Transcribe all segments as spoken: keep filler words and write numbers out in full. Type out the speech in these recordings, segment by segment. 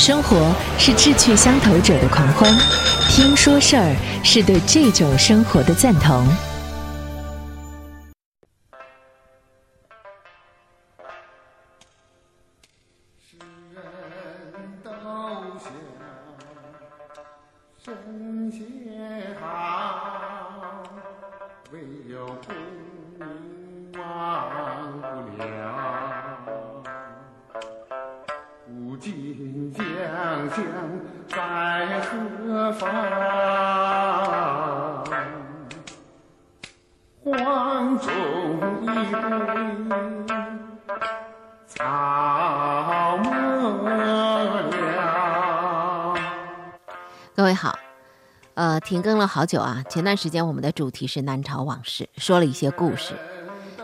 生活是志趣相投者的狂欢，听说事儿是对这种生活的赞同。各位好，呃，停更了好久啊。前段时间我们的主题是南朝往事，说了一些故事。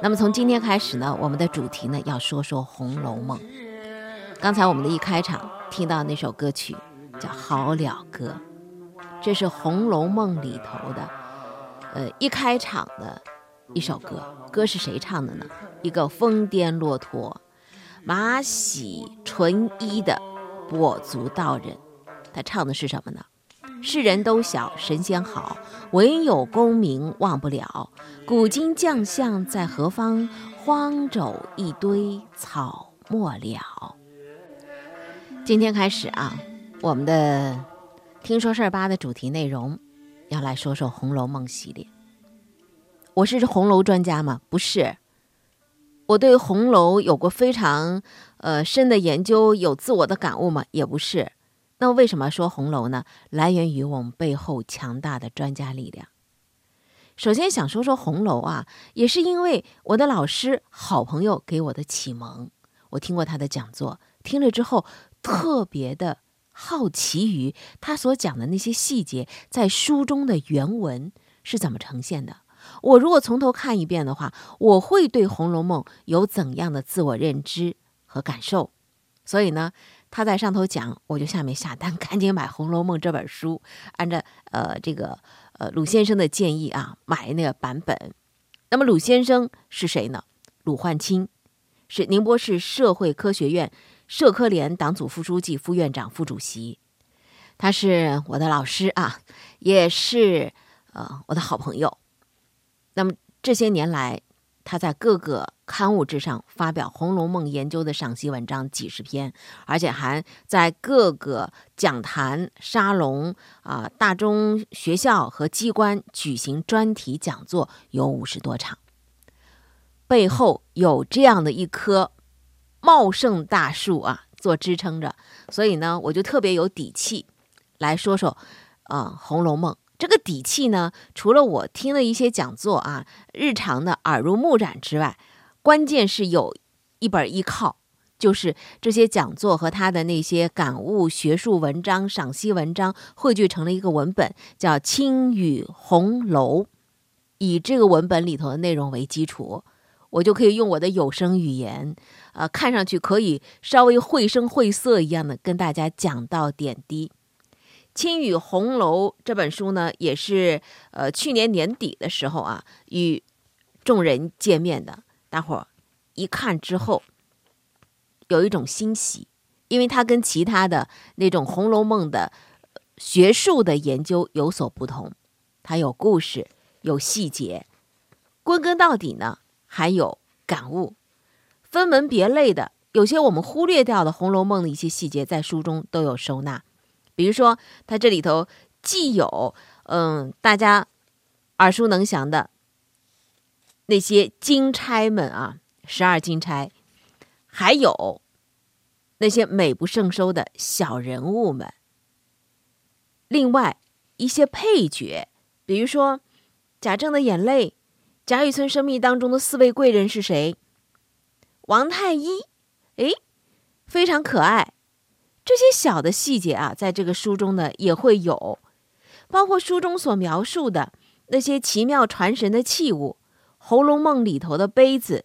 那么从今天开始呢，我们的主题呢要说说《红楼梦》。刚才我们的一开场听到那首歌曲叫《好了歌》，这是《红楼梦》里头的，呃，一开场的一首歌。歌是谁唱的呢？一个疯癫落驼、马喜纯一的跛足道人，他唱的是什么呢？世人都晓神仙好，唯有功名忘不了。古今将相在何方？荒冢一堆草没了。今天开始啊，我们的听说事儿吧的主题内容要来说说《红楼梦》系列。我是红楼专家吗？不是。我对红楼有过非常呃深的研究，有自我的感悟吗？也不是。那为什么说红楼呢？来源于我们背后强大的专家力量。首先想说说红楼啊，也是因为我的老师好朋友给我的启蒙。我听过他的讲座，听了之后特别的好奇于他所讲的那些细节在书中的原文是怎么呈现的。我如果从头看一遍的话，我会对《红楼梦》有怎样的自我认知和感受。所以呢，他在上头讲，我就下面下单赶紧买《红楼梦》这本书，按照呃这个呃鲁先生的建议啊，买那个版本。那么鲁先生是谁呢？鲁焕清，是宁波市社会科学院社科联党组副书记、副院长、副主席。他是我的老师啊，也是呃我的好朋友。那么这些年来，他在各个刊物之上发表《红楼梦》研究的赏析文章几十篇，而且还在各个讲坛、沙龙、呃、大中学校和机关举行专题讲座，有五十多场。背后有这样的一棵茂盛大树啊，做支撑着，所以呢，我就特别有底气来说说呃《红楼梦》。这个底气呢，除了我听了一些讲座啊，日常的耳濡目染之外，关键是有一本依靠，就是这些讲座和他的那些感悟、学术文章、赏析文章汇聚成了一个文本，叫《清语红楼》，以这个文本里头的内容为基础，我就可以用我的有声语言，呃，看上去可以稍微绘声绘色一样的跟大家讲到点滴。《清语红楼》这本书呢，也是呃去年年底的时候啊，与众人见面的。大伙儿一看之后，有一种欣喜，因为它跟其他的那种《红楼梦》的学术的研究有所不同，它有故事，有细节，归根到底呢，还有感悟，分门别类的，有些我们忽略掉的《红楼梦》的一些细节，在书中都有收纳。比如说，它这里头既有嗯大家耳熟能详的那些金钗们啊，十二金钗，还有那些美不胜收的小人物们。另外一些配角，比如说贾政的眼泪，贾雨村生命当中的四位贵人是谁？王太医，哎，非常可爱。这些小的细节啊，在这个书中呢也会有，包括书中所描述的那些奇妙传神的器物，《红楼梦》里头的杯子，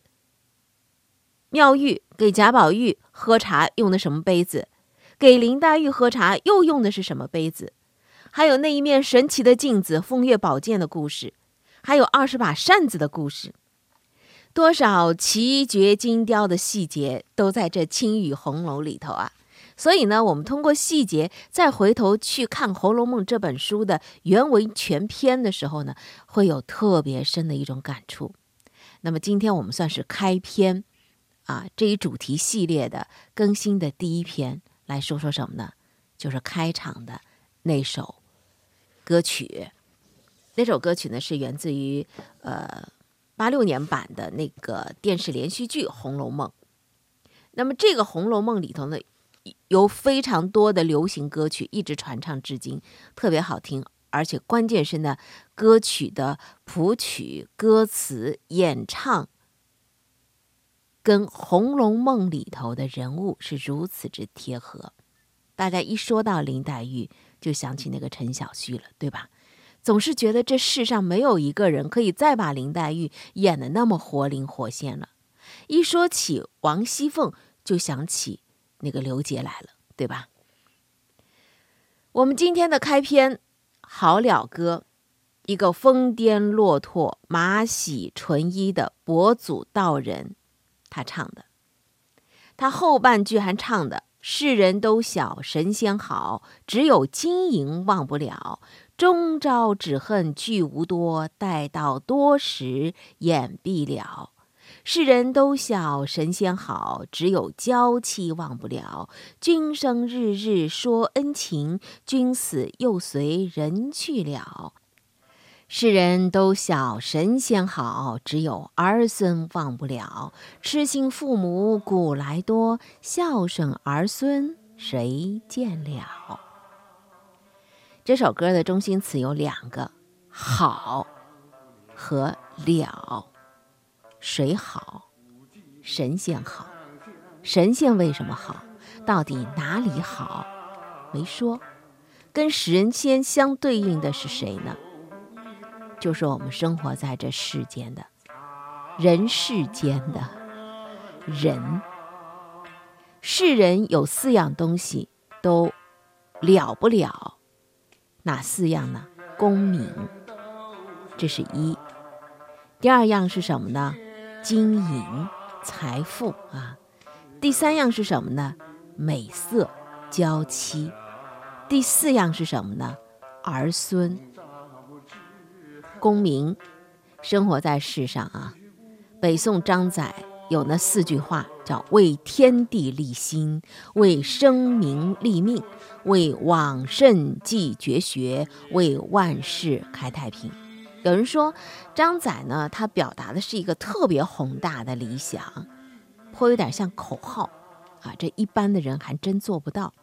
妙玉给贾宝玉喝茶用的什么杯子，给林黛玉喝茶又用的是什么杯子，还有那一面神奇的镜子，风月宝鉴的故事，还有二十把扇子的故事，多少奇绝精雕的细节都在这《清语红楼》里头啊。所以呢，我们通过细节再回头去看《红楼梦》这本书的原文全篇的时候呢，会有特别深的一种感触。那么今天我们算是开篇啊，这一主题系列的更新的第一篇，来说说什么呢？就是开场的那首歌曲。那首歌曲呢是源自于呃八六年版的那个电视连续剧《红楼梦》。那么这个《红楼梦》里头呢，有非常多的流行歌曲一直传唱至今，特别好听，而且关键是呢，歌曲的谱曲、歌词、演唱，跟《红楼梦》里头的人物是如此之贴合。大家一说到林黛玉，就想起那个陈小旭了，对吧？总是觉得这世上没有一个人可以再把林黛玉演得那么活灵活现了。一说起王熙凤，就想起那个刘杰来了，对吧？我们今天的开篇《好了歌》，一个疯癫落拓、马喜纯一的跛足道人，他唱的。他后半句还唱的：世人都晓神仙好，只有金银忘不了。终朝只恨聚无多，待到多时眼闭了。世人都晓神仙好，只有娇妻忘不了。君生日日说恩情，君死又随人去了。世人都晓神仙好，只有儿孙忘不了。痴心父母古来多，孝顺儿孙谁见了。这首歌的中心词有两个，好和了。谁好？神仙好。神仙为什么好？到底哪里好？没说。跟神仙相对应的是谁呢？就是我们生活在这世间的人，世间的人。世人有四样东西都了不了，哪四样呢？功名，这是一。第二样是什么呢？金银财富啊。第三样是什么呢？美色娇妻。第四样是什么呢？儿孙。功名，生活在世上啊。北宋张载有那四句话，叫为天地立心，为生民立命，为往圣继绝学，为万世开太平。有人说张载呢，他表达的是一个特别宏大的理想，颇有点像口号啊，这一般的人还真做不到。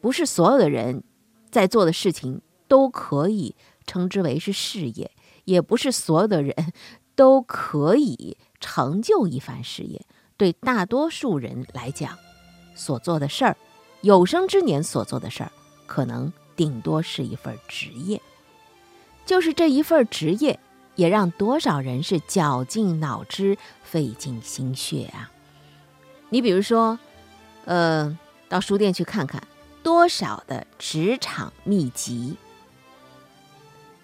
不是所有的人在做的事情都可以称之为是事业，也不是所有的人都可以成就一番事业。对大多数人来讲，所做的事儿，有生之年所做的事儿，可能顶多是一份职业。就是这一份职业，也让多少人是绞尽脑汁、费尽心血啊！你比如说，呃，到书店去看看，多少的职场秘籍、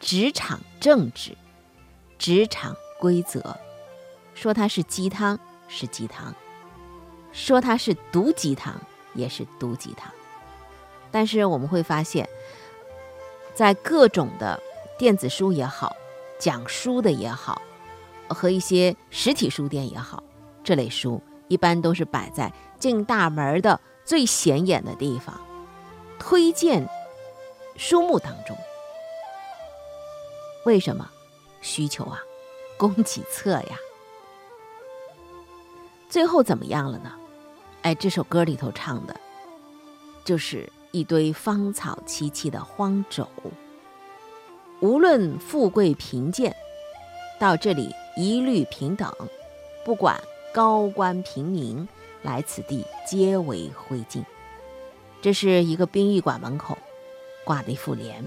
职场政治、职场规则。说它是鸡汤是鸡汤，说它是毒鸡汤也是毒鸡汤。但是我们会发现，在各种的电子书也好，讲书的也好，和一些实体书店也好，这类书一般都是摆在进大门的最显眼的地方，推荐书目当中。为什么？需求啊，供给侧呀。最后怎么样了呢？哎，这首歌里头唱的就是一堆芳草萋萋的荒冢，无论富贵贫贱，到这里一律平等，不管高官平民，来此地皆为灰烬。这是一个殡仪馆门口挂的一副联。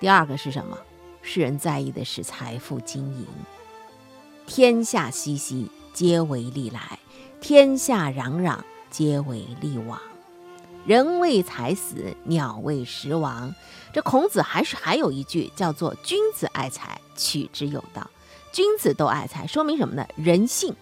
第二个是什么？世人在意的是财富金银。天下熙熙，皆为利来，天下攘攘，皆为利往。人为财死，鸟为食亡。这孔子还是还有一句叫做君子爱财，取之有道。君子都爱财，说明什么呢？人性。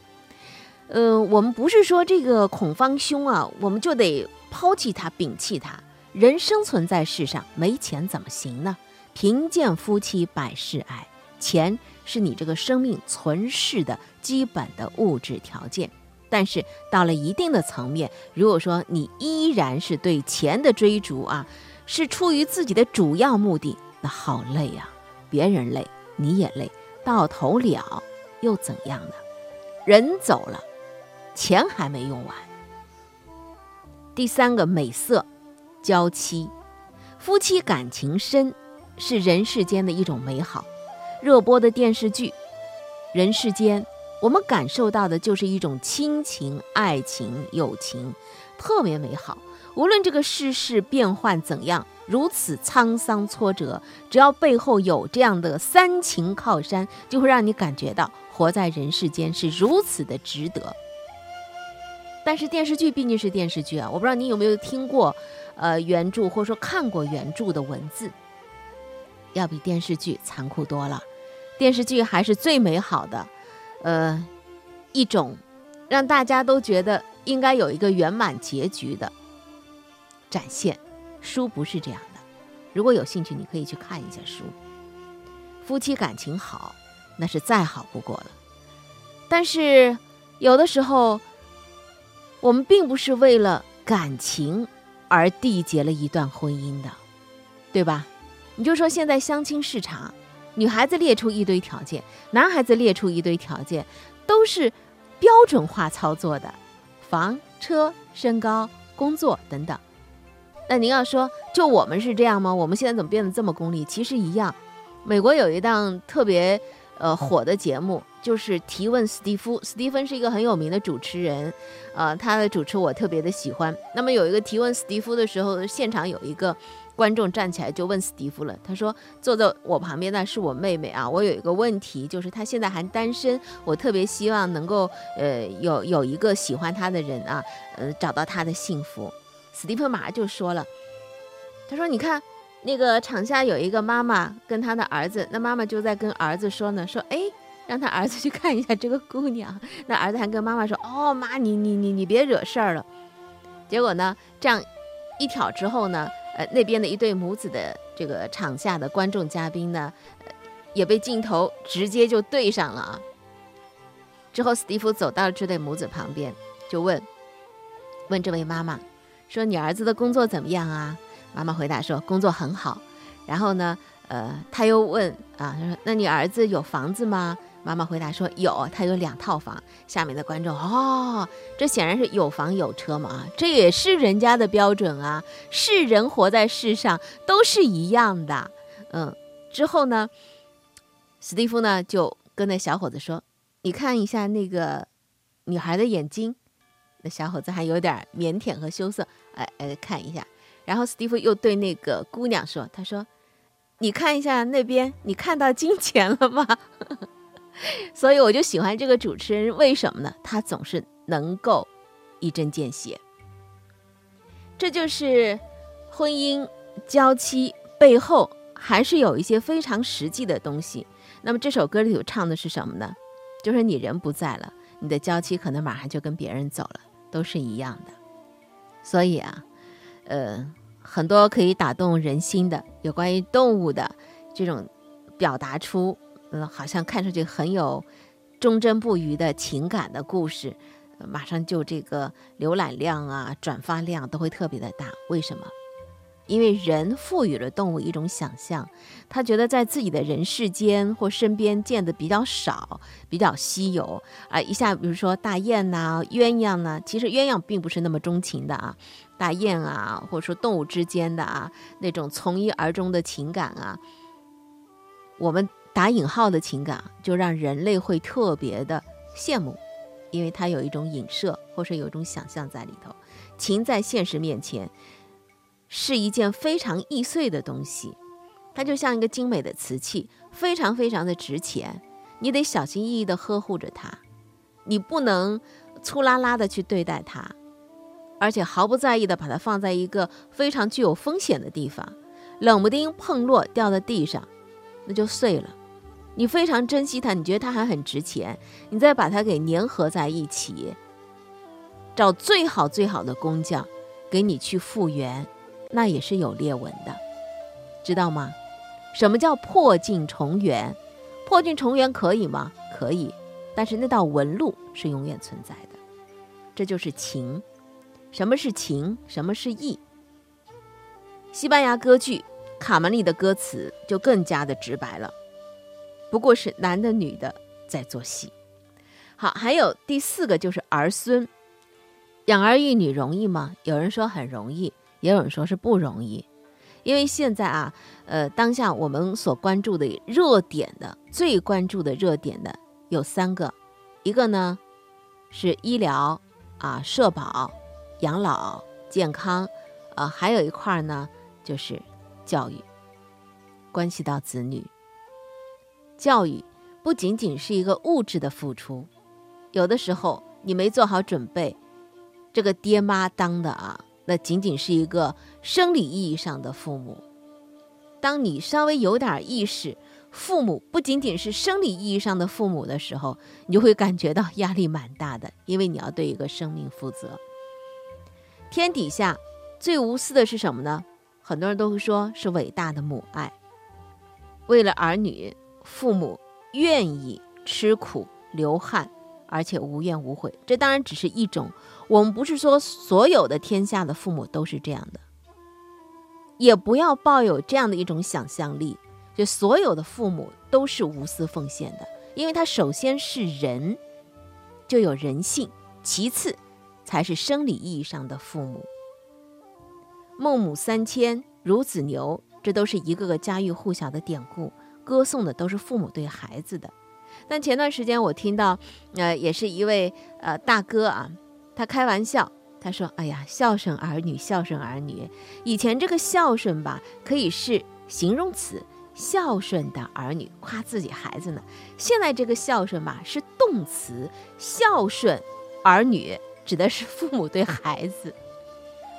呃，我们不是说这个孔方兄啊，我们就得抛弃他，摒弃他。人生存在世上，没钱怎么行呢？贫贱夫妻百事哀，钱是你这个生命存世的基本的物质条件。但是到了一定的层面，如果说你依然是对钱的追逐啊，是出于自己的主要目的，那好累啊，别人累，你也累，到头了又怎样呢？人走了，钱还没用完。第三个美色，娇妻。夫妻感情深是人世间的一种美好。热播的电视剧，人世间我们感受到的就是一种亲情、爱情、友情，特别美好。无论这个世事变幻怎样，如此沧桑挫折，只要背后有这样的三情靠山，就会让你感觉到活在人世间是如此的值得。但是电视剧毕竟是电视剧啊，我不知道你有没有听过呃，原著或者说看过原著的文字，要比电视剧残酷多了。电视剧还是最美好的呃，一种让大家都觉得应该有一个圆满结局的展现。书不是这样的，如果有兴趣你可以去看一下书。夫妻感情好，那是再好不过了。但是有的时候我们并不是为了感情而缔结了一段婚姻的，对吧？你就说现在相亲市场，女孩子列出一堆条件，男孩子列出一堆条件，都是标准化操作的，房、车、身高、工作等等。那您要说就我们是这样吗？我们现在怎么变得这么功利？其实一样。美国有一档特别呃火的节目，就是提问史蒂夫。史蒂芬是一个很有名的主持人，呃，他的主持我特别的喜欢。那么有一个提问史蒂夫的时候，现场有一个观众站起来就问史蒂夫了，他说坐在我旁边那是我妹妹啊，我有一个问题，就是她现在还单身，我特别希望能够呃有有一个喜欢她的人啊，呃找到她的幸福。史蒂夫马上就说了，他说你看那个场下有一个妈妈跟她的儿子，那妈妈就在跟儿子说呢，说哎让他儿子去看一下这个姑娘。那儿子还跟妈妈说，哦妈你你你你别惹事儿了。结果呢这样一挑之后呢，呃，那边的一对母子的这个场下的观众嘉宾呢、呃、也被镜头直接就对上了啊。之后史蒂夫走到这对母子旁边，就问问这位妈妈说，你儿子的工作怎么样啊？妈妈回答说工作很好。然后呢呃，他又问啊，他说那你儿子有房子吗？妈妈回答说有，他有两套房。下面的观众哦，这显然是有房有车嘛，这也是人家的标准啊，是人活在世上都是一样的。嗯，之后呢史蒂夫呢就跟那小伙子说，你看一下那个女孩的眼睛。那小伙子还有点腼腆和羞涩，哎哎，看一下。然后史蒂夫又对那个姑娘说，他说你看一下那边，你看到金钱了吗？所以我就喜欢这个主持人，为什么呢？他总是能够一针见血。这就是婚姻娇妻背后还是有一些非常实际的东西。那么这首歌里头唱的是什么呢？就是你人不在了，你的娇妻可能马上就跟别人走了，都是一样的。所以啊呃，很多可以打动人心的有关于动物的这种表达出嗯，好像看上去很有忠贞不渝的情感的故事，马上就这个浏览量啊、转发量都会特别的大。为什么？因为人赋予了动物一种想象，他觉得在自己的人世间或身边见的比较少、比较稀有啊。一下比如说大雁呐、啊、鸳鸯呐、啊，其实鸳鸯并不是那么钟情的啊。大雁啊，或者说动物之间的啊那种从一而终的情感啊，我们打引号的情感就让人类会特别的羡慕，因为它有一种影射或者有一种想象在里头。情在现实面前是一件非常易碎的东西，它就像一个精美的瓷器，非常非常的值钱，你得小心翼翼的呵护着它，你不能粗拉拉的去对待它，而且毫不在意的把它放在一个非常具有风险的地方，冷不丁碰落掉在地上那就碎了。你非常珍惜它，你觉得它还很值钱，你再把它给粘合在一起，找最好最好的工匠，给你去复原，那也是有裂纹的，知道吗？什么叫破镜重圆？破镜重圆可以吗？可以，但是那道纹路是永远存在的。这就是情。什么是情？什么是义？西班牙歌剧《卡门利》的歌词就更加的直白了，不过是男的女的在做戏。好，还有第四个就是儿孙。养儿育女容易吗？有人说很容易，也有人说是不容易。因为现在啊，呃，当下我们所关注的热点的最关注的热点的有三个，一个呢是医疗啊、社保、养老、健康，呃，还有一块呢就是教育，关系到子女。教育不仅仅是一个物质的付出，有的时候你没做好准备。这个爹妈当的啊，那仅仅是一个生理意义上的父母。当你稍微有点意识，父母不仅仅是生理意义上的父母的时候，你就会感觉到压力蛮大的，因为你要对一个生命负责。天底下最无私的是什么呢？很多人都会说是伟大的母爱。为了儿女，父母愿意吃苦流汗，而且无怨无悔。这当然只是一种，我们不是说所有的天下的父母都是这样的，也不要抱有这样的一种想象力，就所有的父母都是无私奉献的。因为他首先是人，就有人性，其次才是生理意义上的父母。孟母三迁、孺子牛，这都是一个个家喻户晓的典故，歌颂的都是父母对孩子的。但前段时间我听到，呃，也是一位呃大哥啊，他开玩笑，他说：“哎呀，孝顺儿女，孝顺儿女。以前这个孝顺吧，可以是形容词，孝顺的儿女，夸自己孩子呢。现在这个孝顺吧，是动词，孝顺儿女指的是父母对孩子。”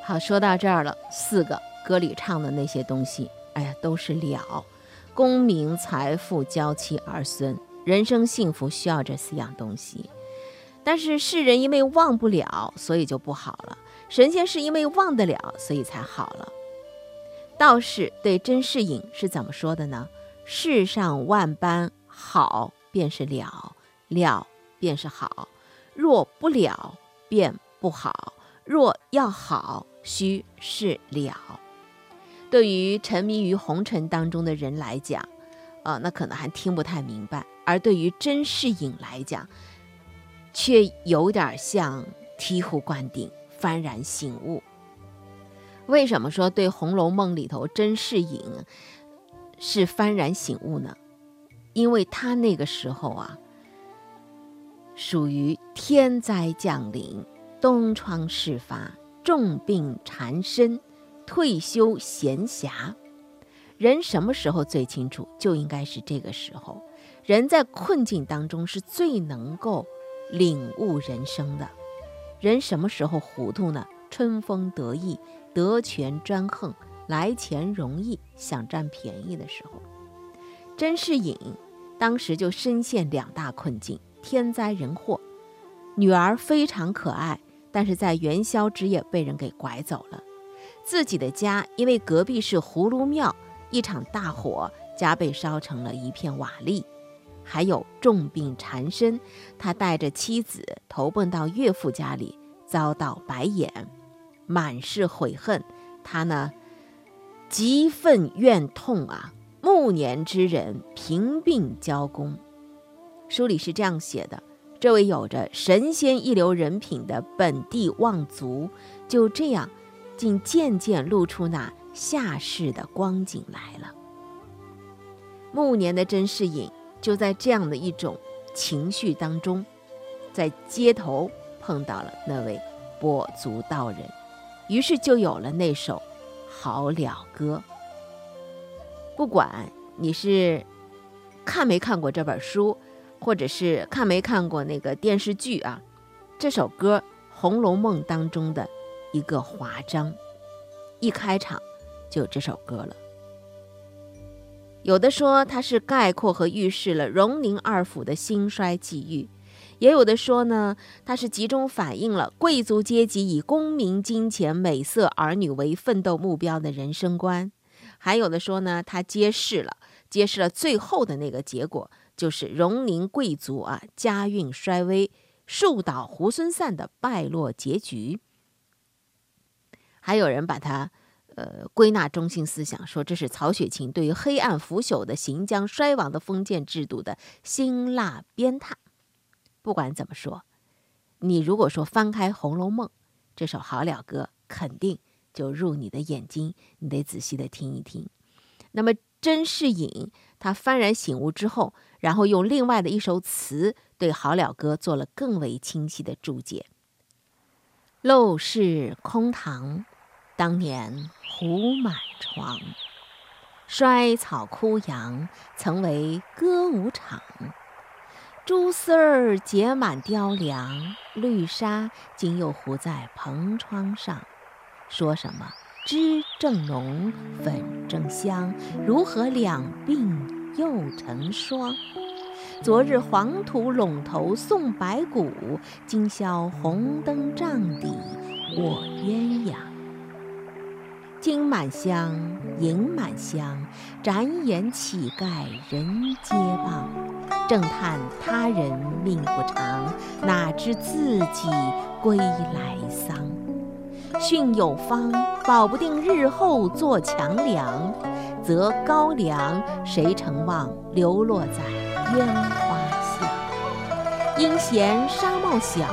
好，说到这儿了，四个歌里唱的那些东西，哎呀，都是了，功名财富娇妻儿孙。人生幸福需要这四样东西，但是世人因为忘不了，所以就不好了；神仙是因为忘得了，所以才好了。道士对甄士隐是怎么说的呢？世上万般好，便是了；了便是好。若不了，便不好；若要好，须是了。对于沉迷于红尘当中的人来讲，啊、呃，那可能还听不太明白。而对于甄士隐来讲，却有点像醍醐灌顶，幡然醒悟。为什么说对《红楼梦》里头甄士隐是幡然醒悟呢？因为他那个时候啊，属于天灾降临，东窗事发，重病缠身，退休闲暇。人什么时候最清楚？就应该是这个时候。人在困境当中是最能够领悟人生的。人什么时候糊涂呢？春风得意，得权专横，来钱容易，想占便宜的时候。甄士隐当时就深陷两大困境，天灾人祸。女儿非常可爱，但是在元宵之夜被人给拐走了。自己的家因为隔壁是葫芦庙，一场大火，家被烧成了一片瓦砾。还有重病缠身，他带着妻子投奔到岳父家里，遭到白眼，满是悔恨。他呢，极愤怨痛啊，暮年之人，贫病交工。书里是这样写的，这位有着神仙一流人品的本地望族，就这样竟渐渐露出那下世的光景来了。暮年的甄士隐就在这样的一种情绪当中，在街头碰到了那位跛足道人，于是就有了那首《好了歌》。不管你是看没看过这本书，或者是看没看过那个电视剧啊，这首歌《红楼梦》当中的一个华章，一开场就有这首歌了。有的说它是概括和预示了荣宁二府的兴衰际遇，也有的说呢，它是集中反映了贵族阶级以功名、金钱、美色、儿女为奋斗目标的人生观。还有的说呢，它揭示了揭示了最后的那个结果，就是荣宁贵族啊家运衰微、树倒猢狲散的败落结局。还有人把它呃归纳中心思想，说这是曹雪芹对于黑暗腐朽的行将衰亡的封建制度的辛辣鞭挞。不管怎么说，你如果说翻开《红楼梦》，这首好了歌肯定就入你的眼睛，你得仔细的听一听。那么甄士隐他幡然醒悟之后，然后用另外的一首词对好了歌做了更为清晰的注解。陋室空堂，当年胡满床。衰草枯杨，曾为歌舞场。蛛丝儿结满雕梁，绿纱今又糊在蓬窗上。说什么脂正浓，粉正香，如何两鬓又成霜？昨日黄土陇头送白骨，今宵红灯帐底卧鸳鸯。金满箱，银满箱，展眼乞丐人皆谤。正叹他人命不长，哪知自己归来丧。训有方，保不定日后做强梁。则高粱谁承望，流落在烟花巷。因嫌纱帽小，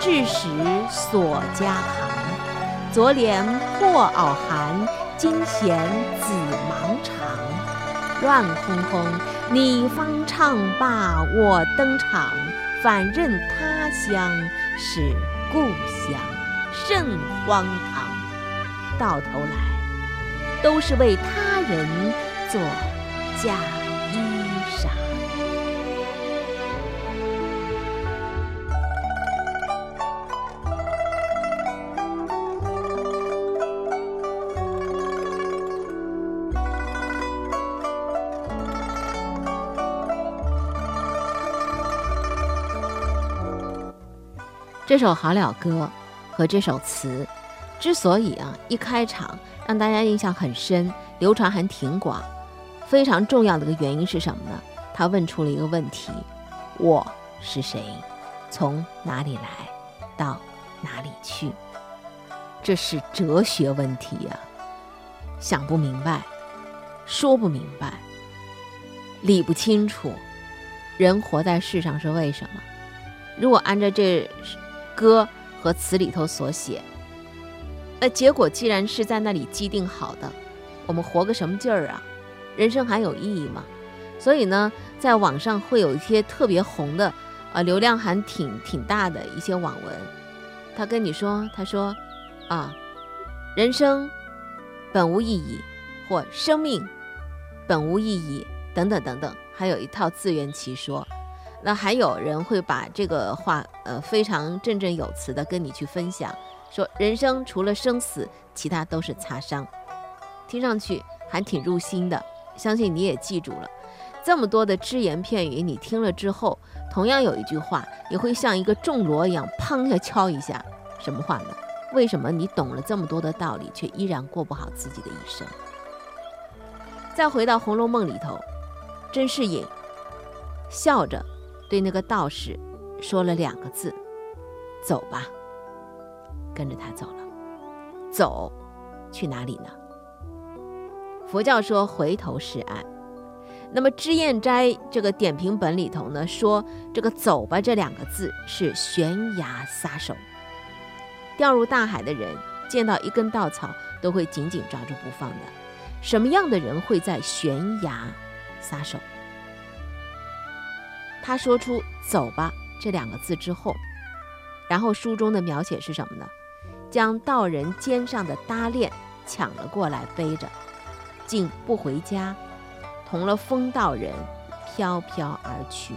致使锁枷行。左脸破袄寒，今弦紫芒长。乱哄哄，你方唱罢我登场。反认他乡是故乡，甚荒唐。到头来，都是为他人做嫁衣裳。这首好了歌和这首词之所以啊一开场让大家印象很深，流传还挺广，非常重要的一个原因是什么呢？他问出了一个问题：我是谁？从哪里来？到哪里去？这是哲学问题啊，想不明白，说不明白，理不清楚，人活在世上是为什么？如果按照这歌和词里头所写，那结果既然是在那里既定好的，我们活个什么劲儿啊？人生还有意义吗？所以呢，在网上会有一些特别红的，呃，流量还挺挺大的一些网文，他跟你说，他说，啊，人生本无意义，或生命本无意义，等等等等，还有一套自圆其说。那还有人会把这个话呃非常振振有词的跟你去分享，说人生除了生死，其他都是擦伤，听上去还挺入心的，相信你也记住了。这么多的只言片语，你听了之后，同样有一句话也会像一个重锣一样砰下敲一下，什么话呢？为什么你懂了这么多的道理，却依然过不好自己的一生？再回到《红楼梦》里头，甄士隐笑着对那个道士说了两个字：走吧。跟着他走了。走去哪里呢？佛教说回头是岸。那么脂砚斋这个点评本里头呢，说这个走吧这两个字是悬崖撒手，掉入大海的人见到一根稻草都会紧紧抓住不放的。什么样的人会在悬崖撒手？他说出走吧这两个字之后，然后书中的描写是什么呢？将道人肩上的搭链抢了过来背着，竟不回家，同了风道人飘飘而去，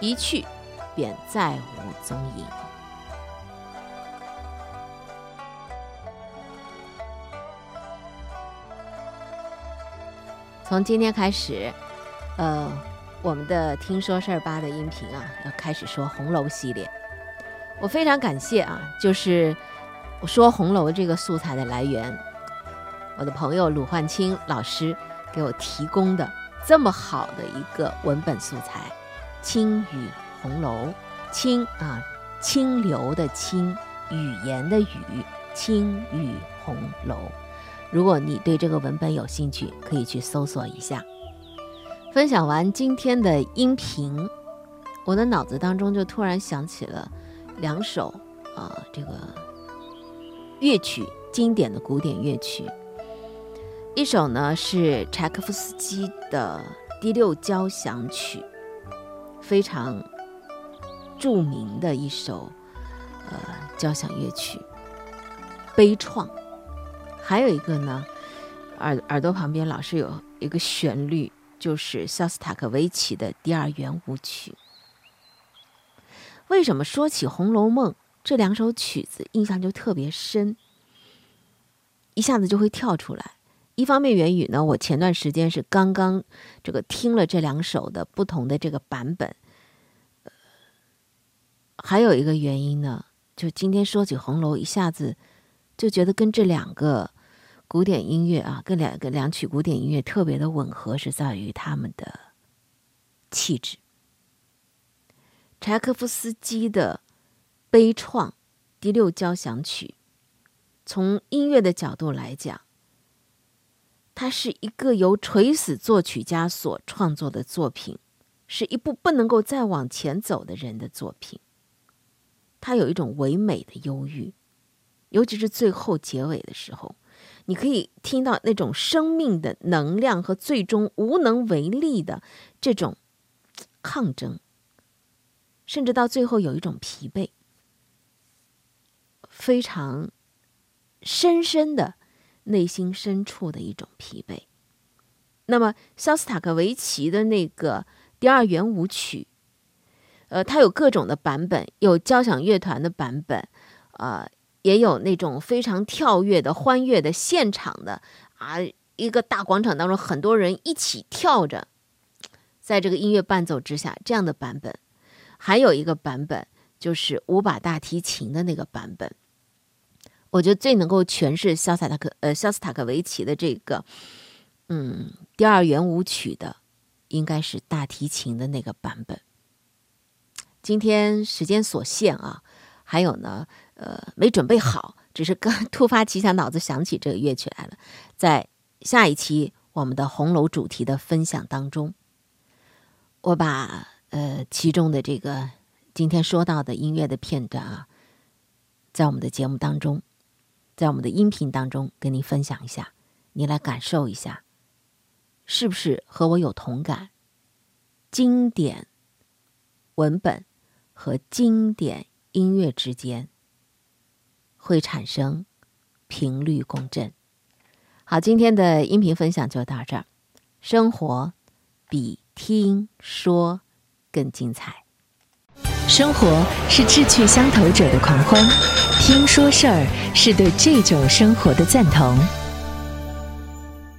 一去便再无踪影。从今天开始呃我们的听说事儿吧的音频啊，要开始说红楼系列。我非常感谢啊，就是我说红楼这个素材的来源，我的朋友鲁焕清老师给我提供的这么好的一个文本素材，清语红楼，清啊，清流的清，语言的语，清语红楼。如果你对这个文本有兴趣，可以去搜索一下。分享完今天的音频，我的脑子当中就突然想起了两首啊、呃，这个乐曲，经典的古典乐曲。一首呢是柴可夫斯基的第六交响曲，非常著名的一首呃交响乐曲，悲怆。还有一个呢，耳耳朵旁边老是有一个旋律，就是肖斯塔科维奇的第二圆舞曲。为什么说起《红楼梦》这两首曲子印象就特别深，一下子就会跳出来？一方面源于呢，我前段时间是刚刚这个听了这两首的不同的这个版本，呃、还有一个原因呢，就今天说起红楼，一下子就觉得跟这两个古典音乐啊，跟两个两曲古典音乐特别的吻合，是在于他们的气质。柴可夫斯基的悲怆第六交响曲，从音乐的角度来讲，它是一个由垂死作曲家所创作的作品，是一部不能够再往前走的人的作品。它有一种唯美的忧郁，尤其是最后结尾的时候，你可以听到那种生命的能量和最终无能为力的这种抗争，甚至到最后有一种疲惫，非常深深的内心深处的一种疲惫。那么肖斯塔科维奇的那个第二圆舞曲，呃，它有各种的版本，有交响乐团的版本，呃也有那种非常跳跃的欢悦的现场的啊，一个大广场当中很多人一起跳着，在这个音乐伴奏之下，这样的版本。还有一个版本就是五把大提琴的那个版本，我觉得最能够诠释肖斯塔科呃肖斯塔科维奇的这个嗯第二圆舞曲的，应该是大提琴的那个版本。今天时间所限啊，还有呢，呃，没准备好，只是刚突发奇想，脑子想起这个乐曲来了。在下一期我们的红楼主题的分享当中，我把呃其中的这个今天说到的音乐的片段啊，在我们的节目当中，在我们的音频当中跟您分享一下，你来感受一下，是不是和我有同感？经典文本和经典音乐之间会产生频率共振。好，今天的音频分享就到这儿。生活比听说更精彩。生活是志趣相投者的狂欢，听说事儿是对这种生活的赞同。